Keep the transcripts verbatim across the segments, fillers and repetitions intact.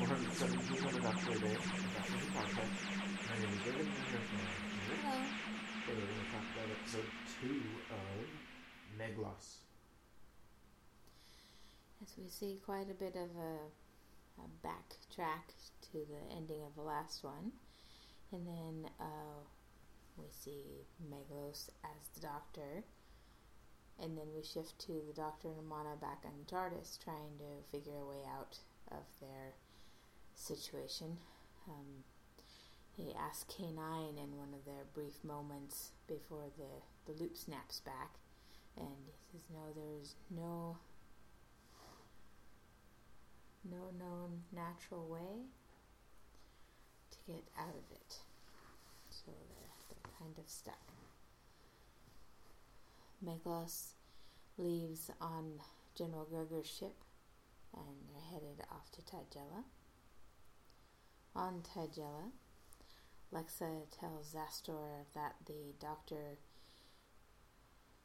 We're going to talk about episode two of Meglos. As we see quite a bit of a, a backtrack to the ending of the last one. And then uh, we see Meglos as the Doctor. And then we shift to the Doctor and Romana back on the TARDIS, trying to figure a way out of their situation. Um, he asks K nine in one of their brief moments before the, the loop snaps back. And he says, no, there's no, no known natural way to get out of it. So they're, they're kind of stuck. Meglos leaves on General Grugger's ship, and they're headed off to Tigella. On Tigella, Lexa tells Zastor that the Doctor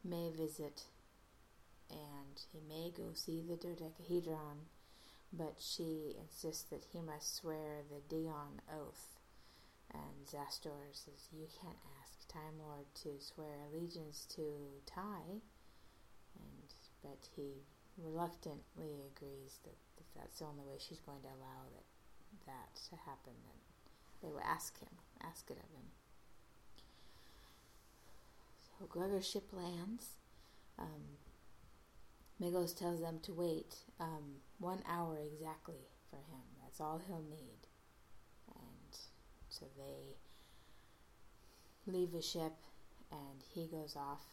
may visit and he may go see the Dodecahedron, but she insists that he must swear the Dion oath. And Zastor says, you can't ask Time Lord to swear allegiance to Ty. And but he reluctantly agrees that if that's the only way she's going to allow that, that to happen, then they will ask him, ask it of him. So Grugger's ship lands. Um, Meglos tells them to wait um, one hour exactly for him. That's all he'll need. And so they leave the ship, and he goes off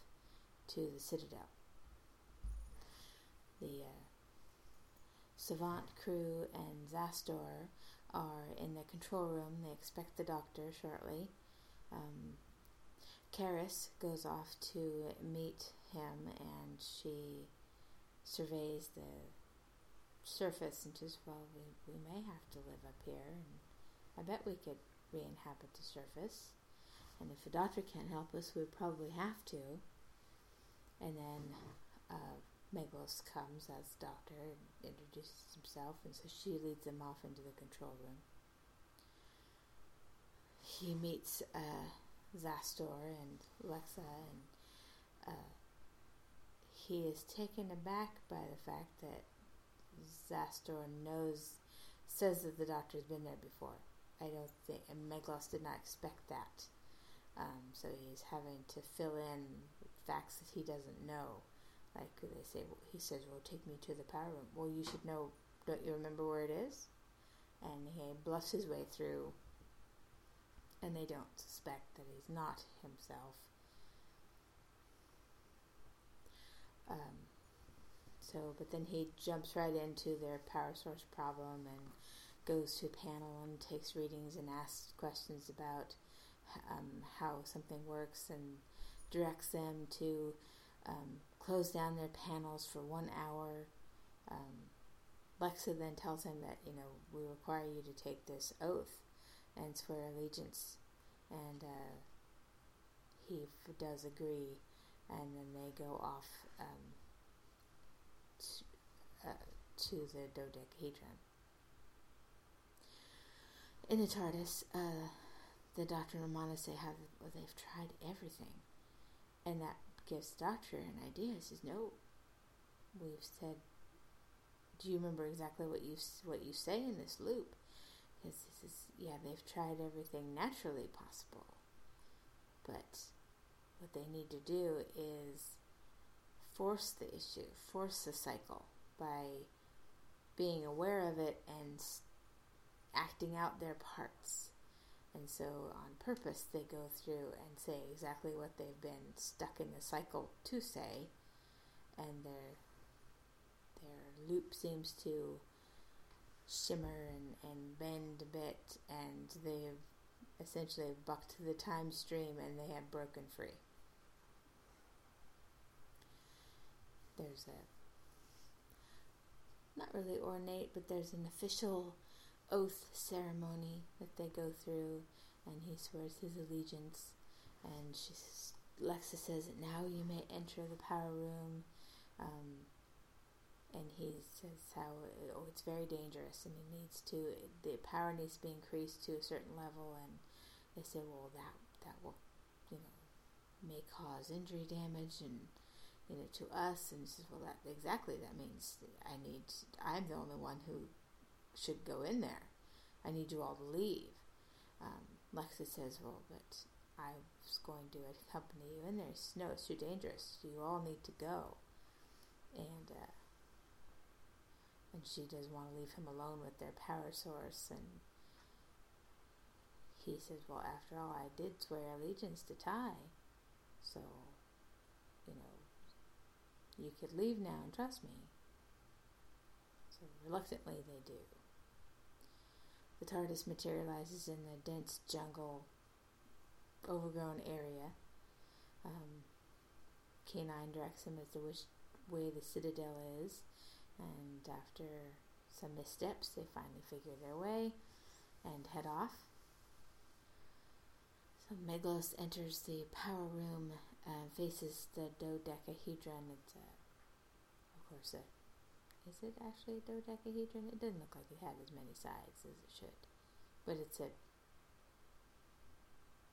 to the Citadel. The uh, Savant crew and Zastor are in the control room. They expect the Doctor shortly. Um, Caris goes off to meet him, and she surveys the surface and says, well, we, we may have to live up here. And I bet we could re-inhabit the surface. And if the Doctor can't help us, we probably have to. And then uh, Meglos comes as Doctor and introduces himself, and so she leads him off into the control room. He meets uh, Zastor and Lexa, and uh, he is taken aback by the fact that Zastor knows, says that the Doctor's been there before. I don't think, and Meglos did not expect that. Um, so he's having to fill in facts that he doesn't know. Like they say, he says, well, take me to the power room. Well, you should know, don't you remember where it is? And he bluffs his way through, and they don't suspect that he's not himself. Um, so, but then he jumps right into their power source problem and goes to a panel and takes readings and asks questions about um, how something works, and directs them to um, close down their panels for one hour. Um, Lexa then tells him that, you know, we require you to take this oath and swear allegiance. And uh, he f- does agree, and then they go off um, t- uh, to the Dodecahedron. In the TARDIS, uh, the Doctor and Romana say how well, they've tried everything. And that gives the Doctor an idea. He says, no, we've said, do you remember exactly what you what you say in this loop? Because he says, yeah, they've tried everything naturally possible. But what they need to do is force the issue, force the cycle by being aware of it and st- acting out their parts. And so on purpose they go through and say exactly what they've been stuck in the cycle to say, and their their loop seems to shimmer and, and bend a bit, and they've essentially bucked the time stream and they have broken free. There's a not really ornate, but there's an official oath ceremony that they go through, and he swears his allegiance, and she says, Lexa says, now you may enter the power room, um, and he says how oh, it's very dangerous, and it needs to the power needs to be increased to a certain level. And they say, well, that that will, you know, may cause injury damage, and you know, to us. And he says, well, that exactly that means I need. I'm the only one who should go in there. I need you all to leave. Um, Lexa says, well, but I was going to accompany you in there. He says, no, it's too dangerous. You all need to go. And uh, and she doesn't want to leave him alone with their power source. And he says, well, after all, I did swear allegiance to Ty. So, you know, you could leave now and trust me. So reluctantly they do. The TARDIS materializes in a dense jungle, overgrown area. Um, K nine directs him as to which way the Citadel is, and after some missteps, they finally figure their way and head off. So Meglos enters the power room and faces the dodecahedron. It's, a, of course, a Is it actually a dodecahedron? It doesn't look like it had as many sides as it should. But it's a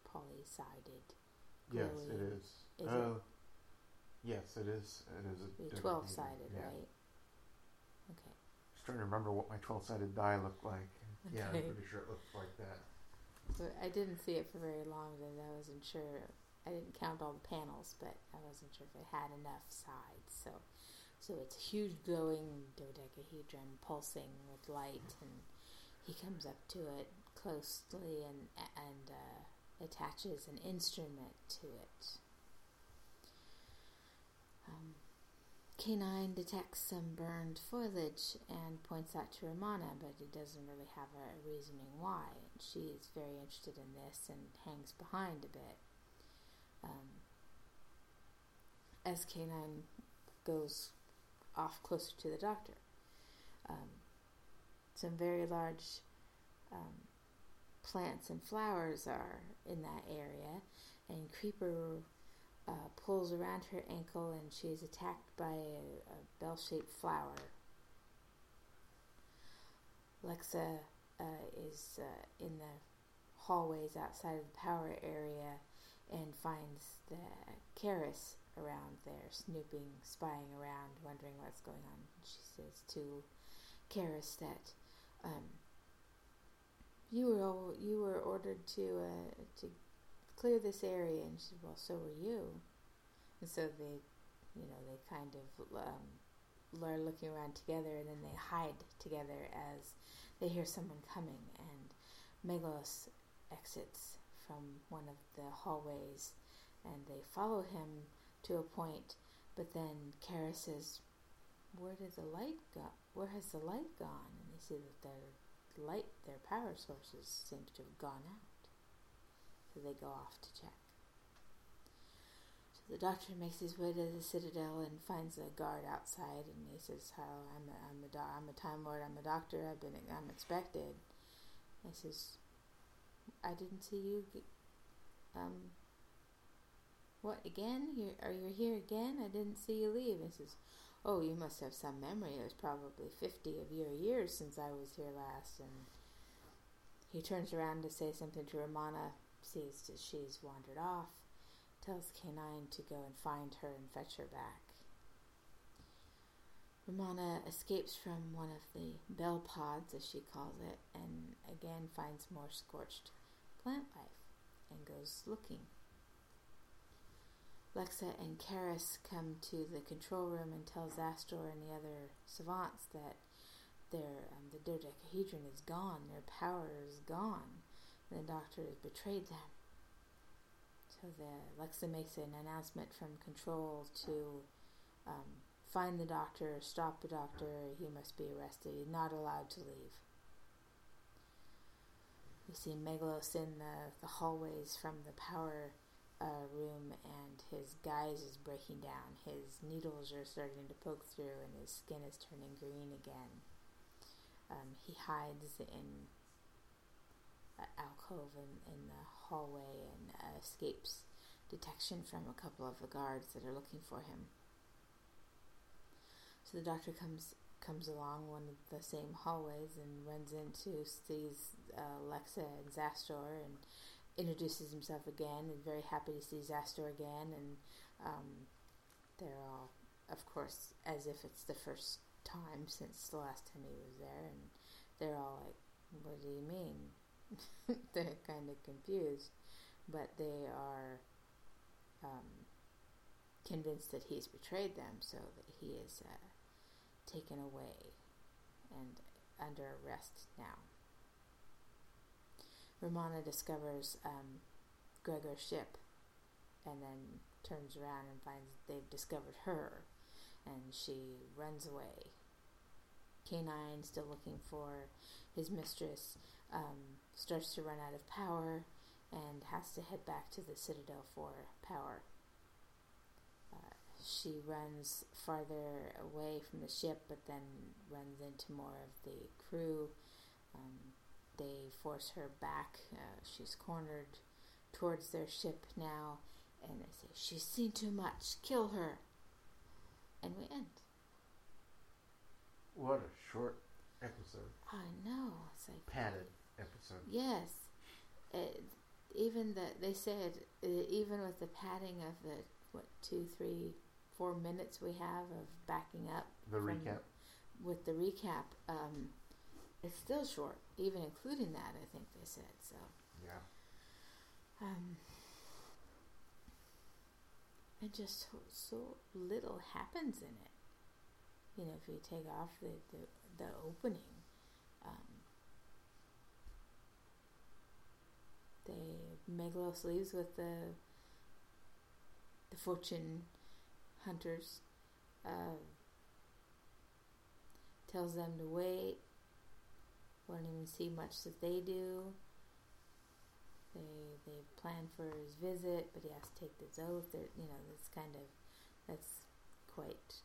poly-sided. Yes, it is. is uh, it? Yes, it is. It is a twelve-sided, yeah. Right? Okay. I'm just trying to remember what my twelve-sided die looked like. Okay. Yeah, I'm pretty sure it looked like that. So I didn't see it for very long, and I wasn't sure. I didn't count all the panels, but I wasn't sure if it had enough sides, so... So it's a huge glowing dodecahedron pulsing with light, and he comes up to it closely and and uh, attaches an instrument to it. Um, K nine detects some burned foliage and points out to Romana, but he doesn't really have a reasoning why. And she is very interested in this and hangs behind a bit. Um, as K nine goes off closer to the doctor. Um, some very large um, plants and flowers are in that area, and Creeper uh, pulls around her ankle, and she is attacked by a, a bell-shaped flower. Lexa uh, is uh, in the hallways outside of the power area and finds the Caris around there, snooping, spying around, wondering what's going on. She says to Caris that um, you were all, you were ordered to uh, to clear this area, and she said, well, so were you. And so they, you know, they kind of um, are looking around together, and then they hide together as they hear someone coming. And Meglos exits from one of the hallways, and they follow him to a point, but then Caris says, where did the light go? Where has the light gone? And they see that their light, their power sources seem to have gone out. So they go off to check. So the doctor makes his way to the Citadel and finds a guard outside, and he says, "How I'm a, I'm a, do- I'm a Time Lord, I'm a doctor, I've been, I'm expected." And he says, I didn't see you, um, what, again? You're, are you here again? I didn't see you leave. And he says, oh, you must have some memory. It was probably fifty of your years since I was here last. And he turns around to say something to Romana, sees that she's wandered off, tells K nine to go and find her and fetch her back. Romana escapes from one of the bell pods, as she calls it, and again finds more scorched plant life and goes looking. Lexa and Caris come to the control room and tell Zastor and the other savants that their um, the dodecahedron is gone, their power is gone, and the doctor has betrayed them. So the Lexa makes an announcement from control to um, find the doctor, stop the doctor, he must be arrested, he's not allowed to leave. We see Meglos in the, the hallways from the power Uh, room, and his guise is breaking down. His needles are starting to poke through, and his skin is turning green again. Um, he hides in an alcove in, in the hallway and uh, escapes detection from a couple of the guards that are looking for him. So the doctor comes comes along one of the same hallways and runs into, sees uh, Lexa and Zastor, and introduces himself again, and very happy to see Zastor again, and um, they're all, of course, as if it's the first time since the last time he was there, and they're all like, what do you mean? They're kind of confused, but they are um, convinced that he's betrayed them, so that he is uh, taken away and under arrest now. Romana discovers um, Grugger's ship and then turns around and finds that they've discovered her, and she runs away. K nine, still looking for his mistress, um, starts to run out of power and has to head back to the Citadel for power. Uh, she runs farther away from the ship, but then runs into more of the crew. Um, they force her back. Uh, she's cornered towards their ship now, and they say, she's seen too much, kill her. And we end. What a short episode. I know. It's like padded episode. Yes. It, even the, they said, uh, even with the padding of the, what, two, three, four minutes we have of backing up. The recap. With the recap, um, it's still short, even including that, I think they said, so. Yeah. Um. And just so, so little happens in it. You know, if you take off the, the, the opening, um, they Meglos leaves with the the fortune hunters, uh, tells them to wait. We don't even see much that they do. They they plan for his visit, but he has to take this oath. They're, you know, that's kind of that's quite.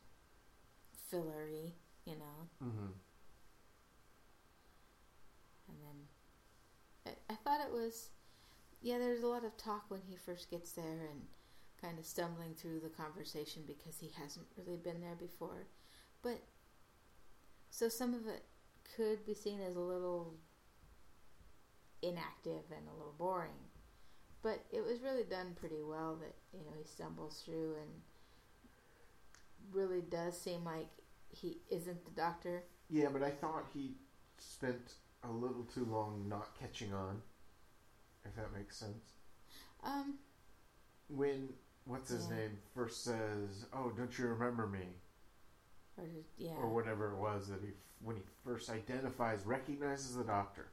Fillery, you know. Mm-hmm. And then I, I thought it was, yeah, there's a lot of talk when he first gets there and kind of stumbling through the conversation because he hasn't really been there before. But, so some of it could be seen as a little inactive and a little boring. But it was really done pretty well that, you know, he stumbles through and really does seem like he isn't the doctor. Yeah, but I thought he spent a little too long not catching on, if that makes sense. Um. When, what's his yeah. name, first says, oh, don't you remember me? Or, yeah. or whatever it was, that he when he first identifies, recognizes the doctor.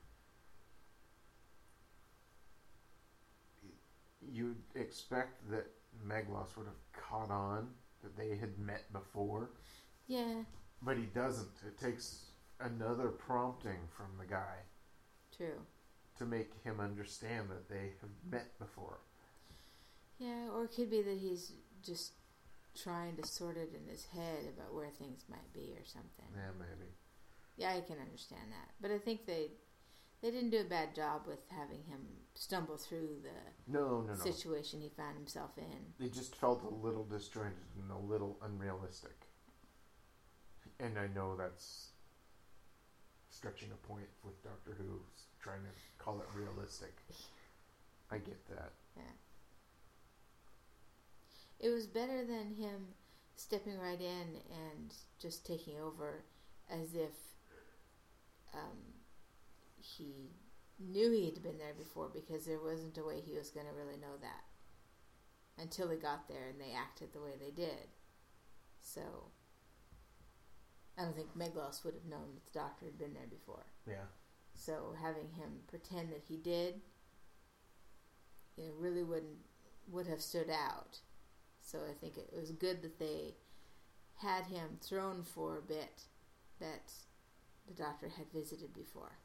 You'd expect that Meglos would have caught on that they had met before. Yeah. But he doesn't. It takes another prompting from the guy. True. To make him understand that they have met before. Yeah, or it could be that he's just trying to sort it in his head about where things might be or something. Yeah, maybe. Yeah, I can understand that. But I think they they didn't do a bad job with having him stumble through the no, no, situation no. he found himself in. They just felt a little disjointed and a little unrealistic. And I know that's stretching a point with Doctor Who's trying to call it realistic. I get that. Yeah. It was better than him stepping right in and just taking over as if um, he knew he had been there before, because there wasn't a way he was going to really know that until he got there and they acted the way they did. So I don't think Meglos would have known that the doctor had been there before. Yeah. So having him pretend that he did, you know, really wouldn't would have stood out. So I think it was good that they had him thrown for a bit that the doctor had visited before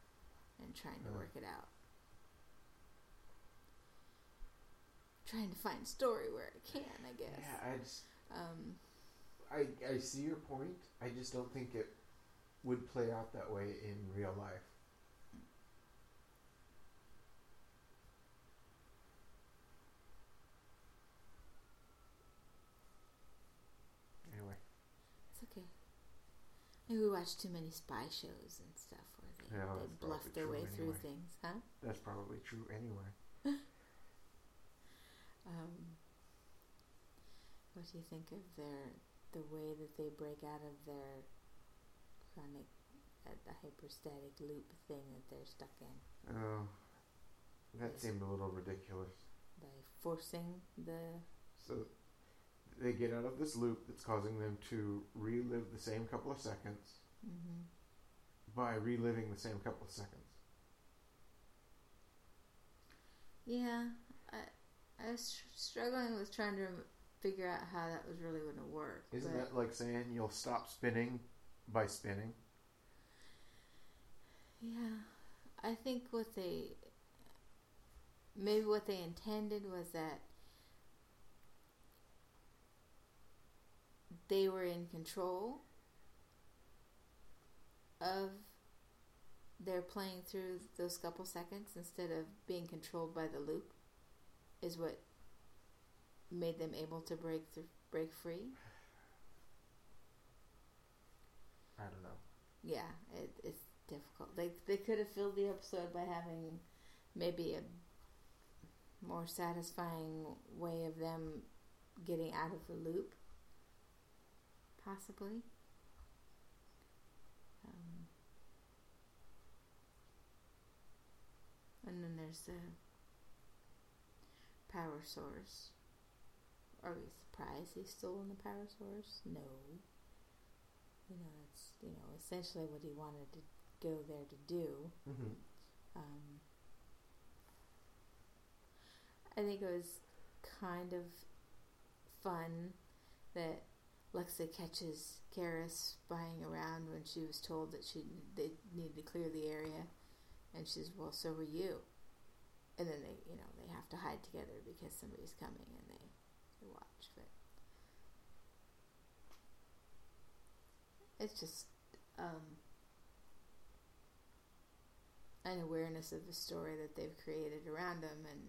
and trying to work it out. Trying to find story where it can, I guess. Yeah, I just... Um, I, I see your point. I just don't think it would play out that way in real life. Anyway. It's okay. who watch too many spy shows and stuff where they, yeah, well, they bluff their way anyway. through things, huh? That's probably true anyway. um, what do you think of their the way that they break out of their chronic, uh, the hyperstatic loop thing that they're stuck in? Oh, that it's seemed a little ridiculous. By forcing the... So they get out of this loop that's causing them to relive the same couple of seconds mm-hmm. by reliving the same couple of seconds. Yeah, I, I was tr- struggling with trying to figure out how that was really going to work. Isn't that like saying you'll stop spinning by spinning? Yeah, I think what they... Maybe what they intended was that they were in control of their playing through those couple seconds instead of being controlled by the loop is what made them able to break th- break free. I don't know. Yeah, it, it's difficult. They, they could have filled the episode by having maybe a more satisfying way of them getting out of the loop, possibly. Um, and then there's the power source. Are we surprised he's stolen the power source? No. You know, it's you know essentially what he wanted to go there to do. Mm-hmm. Um. I think it was kind of fun that Lexa catches Caris spying around when she was told that she they needed to clear the area, and she says, "Well, so were you." And then they, you know, they have to hide together because somebody's coming, and they, they watch. But it's just um, an awareness of the story that they've created around them, and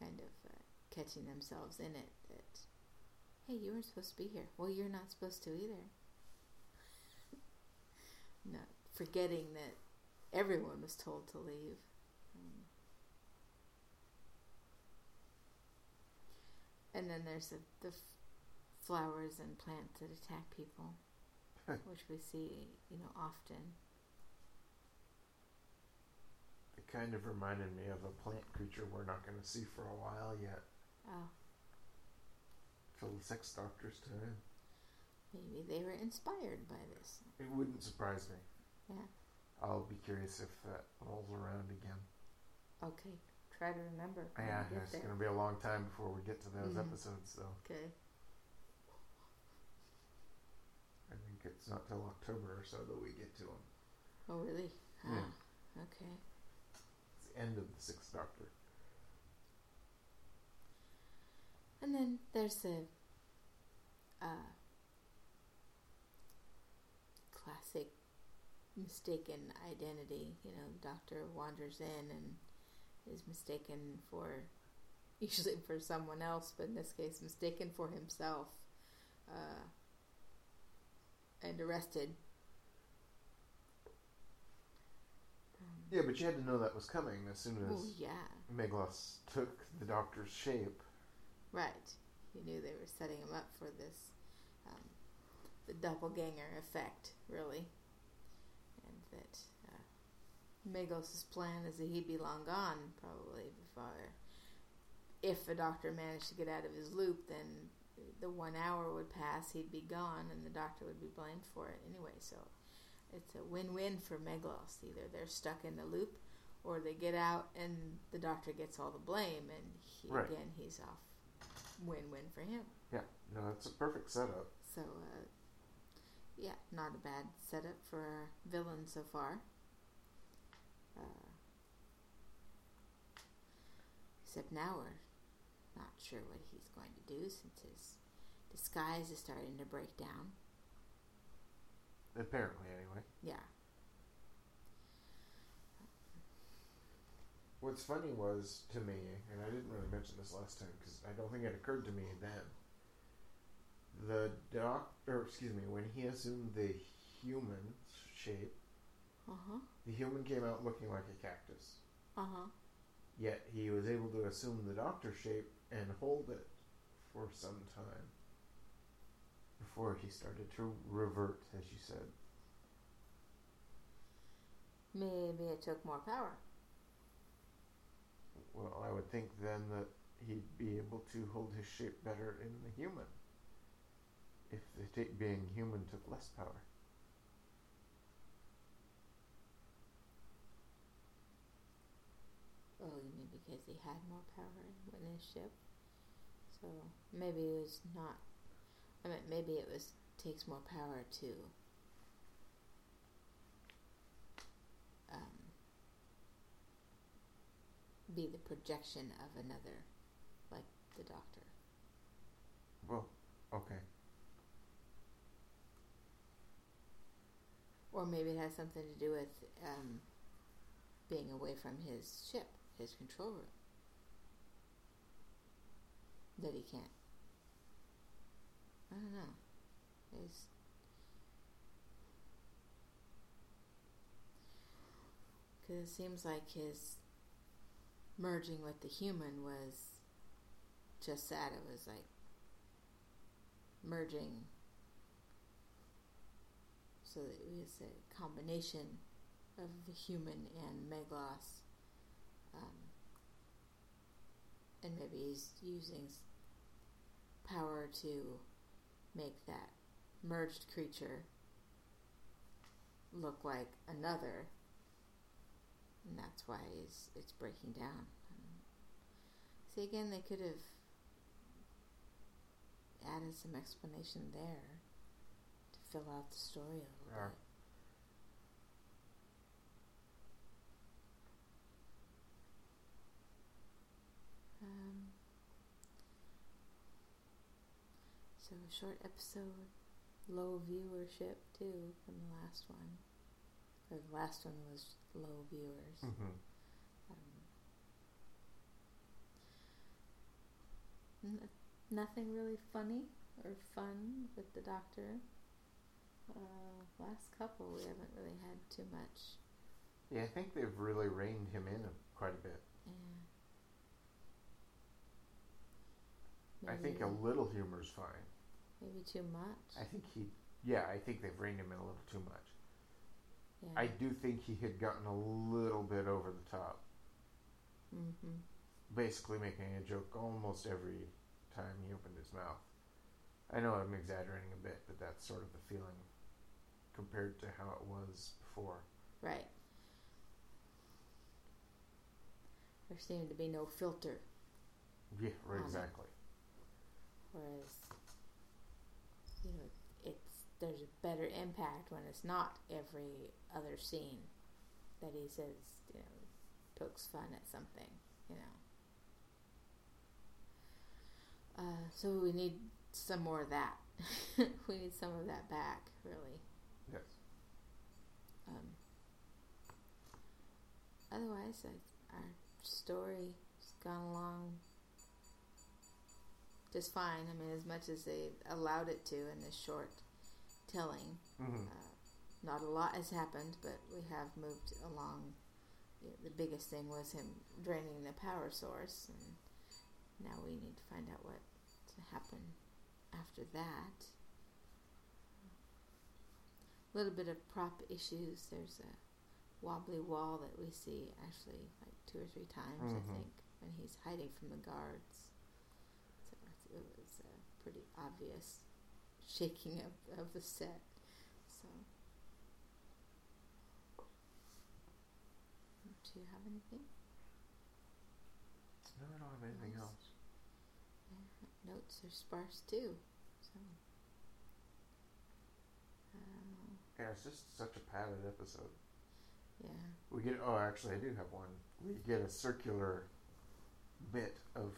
kind of uh, catching themselves in it that, hey, you weren't supposed to be here. Well, you're not supposed to either. Not forgetting that everyone was told to leave. Um, and then there's the, the f- flowers and plants that attack people, which we see, you know, often. Kind of reminded me of a plant creature we're not going to see for a while yet. Oh. Till the sex doctor's time. Maybe they were inspired by this. It wouldn't surprise me. Yeah. I'll be curious if that rolls around again. Okay. Try to remember. Yeah, it's going to be a long time before we get to those mm-hmm. episodes, though. So. Okay. I think it's not till October or so that we get to them. Oh, really? Yeah. Ah, okay. End of the Sixth Doctor. And then there's the uh, classic mistaken identity. You know, the Doctor wanders in and is mistaken for, usually for someone else, but in this case, mistaken for himself, uh, and arrested. Yeah, but you had to know that was coming as soon as Ooh, yeah. Meglos took the Doctor's shape. Right. You knew they were setting him up for this, um, the doppelganger effect, really. And that uh, Meglos' plan is that he'd be long gone, probably, before. If the Doctor managed to get out of his loop, then the one hour would pass, he'd be gone, and the Doctor would be blamed for it anyway, so... It's a win-win for Meglos. Either they're stuck in the loop, or they get out and the Doctor gets all the blame, and he, right. again, he's off. Win-win for him. Yeah, no, that's a perfect setup. So, uh, yeah, not a bad setup for our villain so far. Uh, except now we're not sure what he's going to do since his disguise is starting to break down. Apparently, anyway. Yeah. What's funny was, to me, and I didn't really mention this last time because I don't think it occurred to me then, the doctor, excuse me, when he assumed the humans shape. Uh-huh. The human came out looking like a cactus. Uh-huh. Yet he was able to assume the doctor shape and hold it for some time before he started to revert, as you said. Maybe it took more power. Well, I would think then that he'd be able to hold his shape better in the human, if the t- being human took less power. Oh, you mean because he had more power in his ship? So maybe it was not... I mean, maybe it was takes more power to um, be the projection of another, like the doctor. Well, okay. Or maybe it has something to do with um, being away from his ship, his control room, that he can't. I don't know. It's because it seems like his merging with the human was just that. It was like merging, so that it was a combination of the human and Meglos, um, and maybe he's using power to make that merged creature look like another, and that's why it's, it's breaking down. See, again, they could have added some explanation there to fill out the story a little yeah. bit. Um... So a short episode, low viewership too from the last one. Or the last one was low viewers. Mm-hmm. Um, n- nothing really funny or fun with the doctor. Uh, last couple we haven't really had too much. Yeah, I think they've really reined him in a, quite a bit. Yeah. Maybe I think a little humor's fine. Maybe too much? I think he, yeah, I think they've reined him in a little too much. Yeah. I do think he had gotten a little bit over the top. Mm-hmm. Basically making a joke almost every time he opened his mouth. I know I'm exaggerating a bit, but that's sort of the feeling compared to how it was before. Right. There seemed to be no filter. Yeah, right, exactly. It. Whereas, you know, it's there's a better impact when it's not every other scene that he says, you know, pokes fun at something, you know. Uh, so we need some more of that. We need some of that back, really. Yes. Um. Otherwise, uh, our story has gone along just fine. I mean, as much as they allowed it to in this short telling, mm-hmm. uh, not a lot has happened, but we have moved along. You know, the biggest thing was him draining the power source, and now we need to find out what to happen after that. A little bit of prop issues. There's a wobbly wall that we see actually like two or three times, mm-hmm. I think, when he's hiding from the guards. It was a pretty obvious shaking up of the set. So, do you have anything? No, I don't have anything notes. else. Yeah, notes are sparse too. So, um, yeah, it's just such a padded episode. Yeah. We get oh, actually, I do have one. We get a circular bit of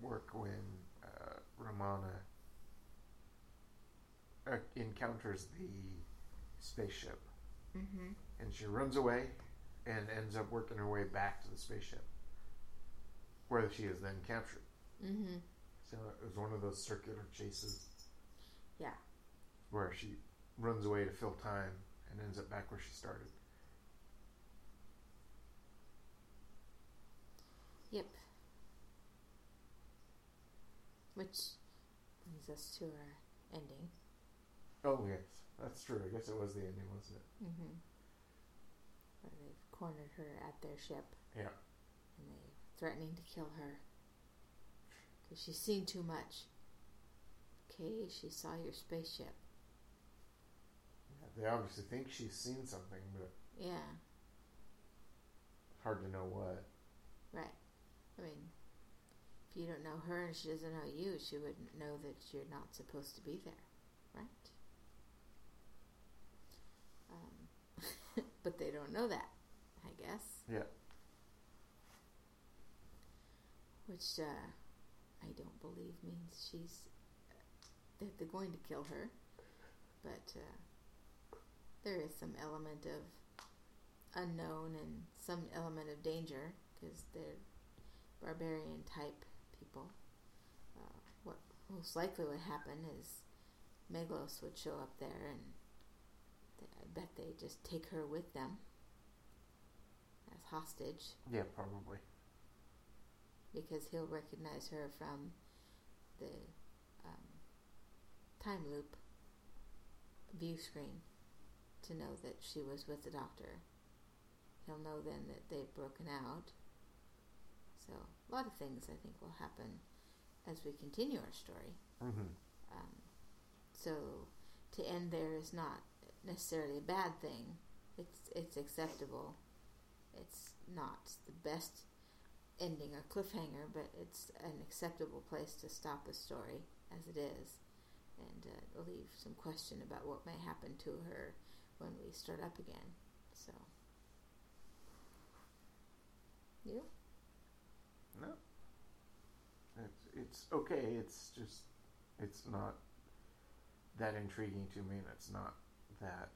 work when. Uh, Romana uh, encounters the spaceship, mm-hmm. and she runs away and ends up working her way back to the spaceship, where she is then captured. Mm-hmm. So it was one of those circular chases. Yeah. Where she runs away to fill time and ends up back where she started. Yep. Which brings us to our ending. Oh, yes. That's true. I guess it was the ending, wasn't it? Mm-hmm. Where they've cornered her at their ship. Yeah. And they're threatening to kill her. Because she's seen too much. Okay, she saw your spaceship. Yeah, they obviously think she's seen something, but... Yeah. Hard to know what. Right. I mean... If you don't know her and she doesn't know you, she wouldn't know that you're not supposed to be there, right? Um, but they don't know that, I guess. Yeah. Which uh, I don't believe means she's uh, that they're going to kill her, but uh, there is some element of unknown and some element of danger because they're barbarian type. People. Uh, what most likely would happen is Meglos would show up there and they, I bet they just take her with them as hostage. Yeah, probably. Because he'll recognize her from the um, time loop view screen to know that she was with the doctor. He'll know then that they've broken out. So, a lot of things, I think, will happen as we continue our story. Mm-hmm. Um, so, to end there is not necessarily a bad thing. It's it's acceptable. It's not the best ending or cliffhanger, but it's an acceptable place to stop a story as it is. And uh, it'll leave some question about what may happen to her when we start up again. So, you? No. It's, it's okay. It's just, it's not that intriguing to me, and it's not that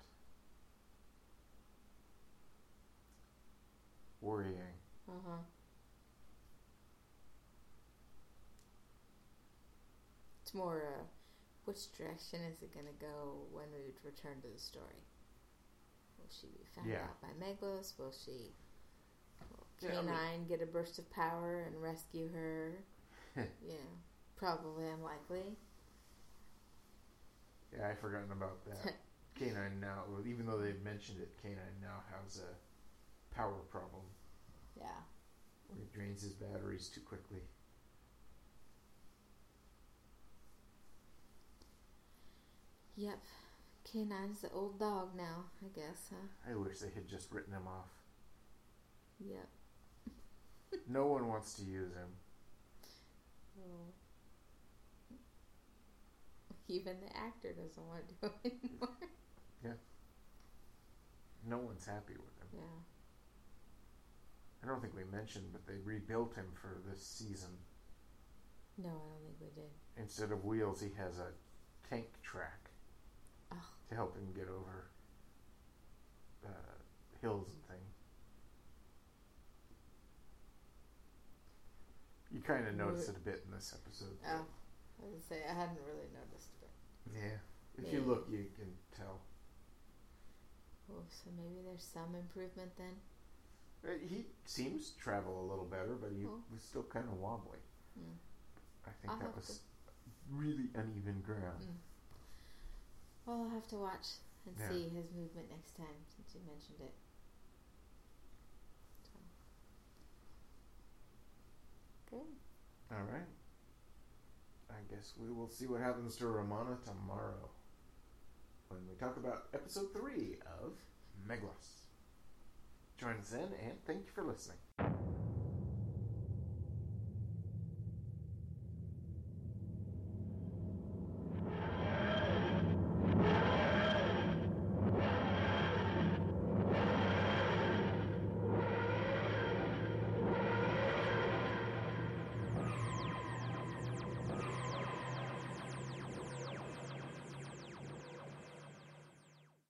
worrying. Uh-huh. It's more, uh, which direction is it going to go when we would return to the story? Will she be found yeah. out by Meglos? Will she... K nine yeah, I mean, get a burst of power and rescue her. Yeah, probably unlikely. Yeah, I'd forgotten about that. K nine now, even though they've mentioned it, K nine now has a power problem. Yeah. Where he drains his batteries too quickly. Yep. K nine's the old dog now, I guess, huh? I wish they had just written him off. Yep. No one wants to use him. Well, even the actor doesn't want to do it anymore. Yeah. No one's happy with him. Yeah. I don't think we mentioned, but they rebuilt him for this season. No, I don't think we did. Instead of wheels, he has a tank track oh. to help him get over uh, hills and things. You kind of noticed it a bit in this episode. Oh, I was going to say, I hadn't really noticed it. Yeah. If maybe. You look, you can tell. Oh, so maybe there's some improvement then? He seems to travel a little better, but he oh. was still kind of wobbly. Mm. I think I'll that was to. really uneven ground. Mm. Well, I'll have to watch and yeah. see his movement next time since you mentioned it. Good. All right. I guess we will see what happens to Romana tomorrow when we talk about episode three of Meglos. Join us then, and thank you for listening.